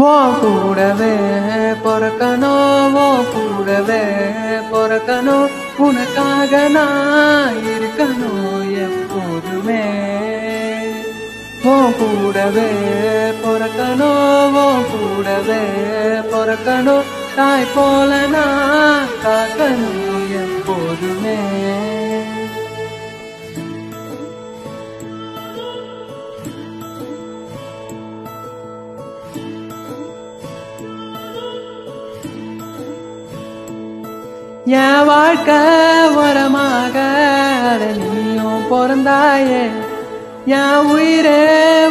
Un koodavae porakanum, un koodavae porakanum, unakkaga naan irukkanum eppodume. Un koodavae porakanum, un koodavae porakanum, தாய் போல நான் காக்கணும் எப்போதுமே. என் வாழ்க்கை வரமாக அட நீயும் பிறந்தாயே, என் உயிரே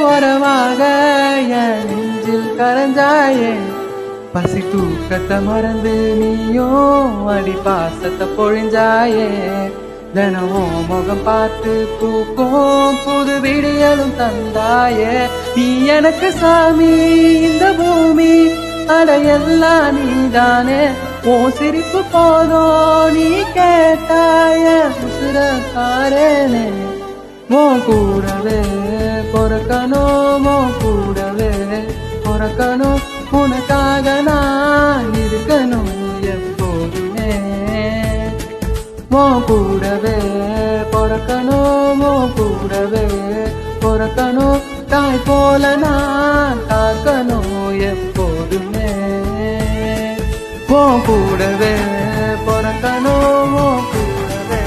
வரமாக என் நெஞ்சில் கரைஞ்சாயே. பசி தூக்கத்தை மறந்து நீயும் அடி பாசத்தை பொழிஞ்சாயே. தினமும் முகம் பார்த்து பூக்கும் புது விடியலும் தந்தாயே. நீ எனக்கு சாமி இந்த பூமி அட எல்லாம் நீதானே. ஓ சிரிப்பு போதும் நீ கேட்டாய உசுரக்காரனே. உன் கூடவே பொறக்கணும், உன் கூடவே பொறக்கணும், உனக்காக நான் இருக்கணும் எப்போதுமே. உன் கூடவே பொறக்கணும், உன் கூடவே பொறக்கணும், தாய் போல நான் காக்கணும் எப்போதுமே. உன் கூடவே பொறக்கணும், உன் கூடவே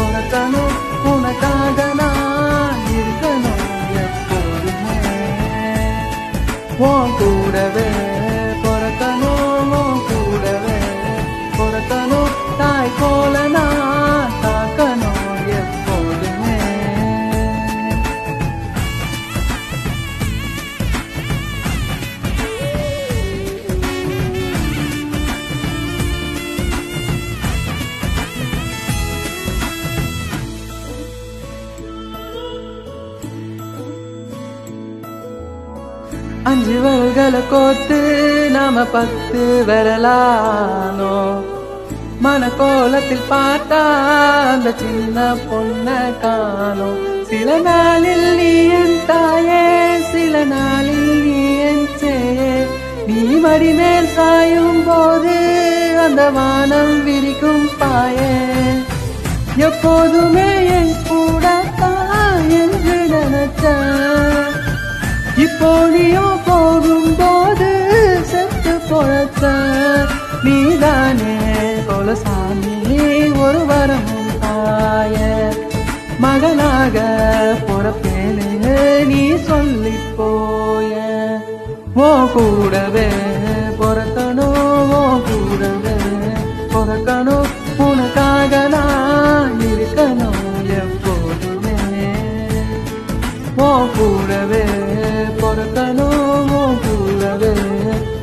பொறக்கணும், உனக்காக நான் இருக்கணும் எப்போதுமே. உன் கூடவே பொறக்கணும், உன் கூடவே பொறக்கணும், தாய் போல நான் காக்கணும் எப்போதுமே. அஞ்சு வரல்களை கோத்து நாம 10 வரலானோ, மனக்கோலத்தில் பார்த்தா அந்த சின்ன பொண்ண காணோம். சில நாளில் நீ என் தாயே, சில நாளில் நீ என் சேயே. நீ மடிமேல் சாயும் போது அந்த வானம் விரிக்கும் பாயே. எப்போதுமே என் கூட தான் என்று நினைச்சேன். இப்போ நீயோ போகும்போது செத்து பொழச்ச நீதானே போல சாமி ஒரு வரமும் தாய. மகனாக பொறப்பேனே நீ சொல்லி போய. உன் கூடவே பொறக்கணும், உன் கூடவே பொறக்கணும், உனக்காக நான் இருக்கணும் எப்போதுமே. உன் கூடவே பொறக்கணும், உன் கூடவே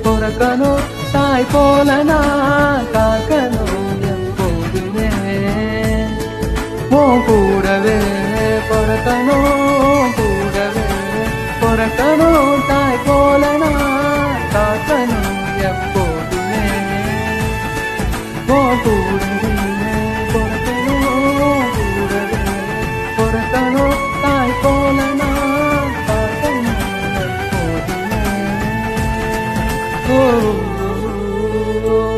பொறக்கணும், தாய் போல நான் காக்கணும் எப்போதுமே. உன் கூடவே பொறக்கணும், உன் கூடவே பொறக்கணும், தாய் போல நான் காக்கணும் எப்போதுமே. உன் கூடவே பொறக்கணும், உன் கூடவே பொறக்கணும், தாய் போல நான் காக்கணும்.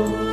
Oh.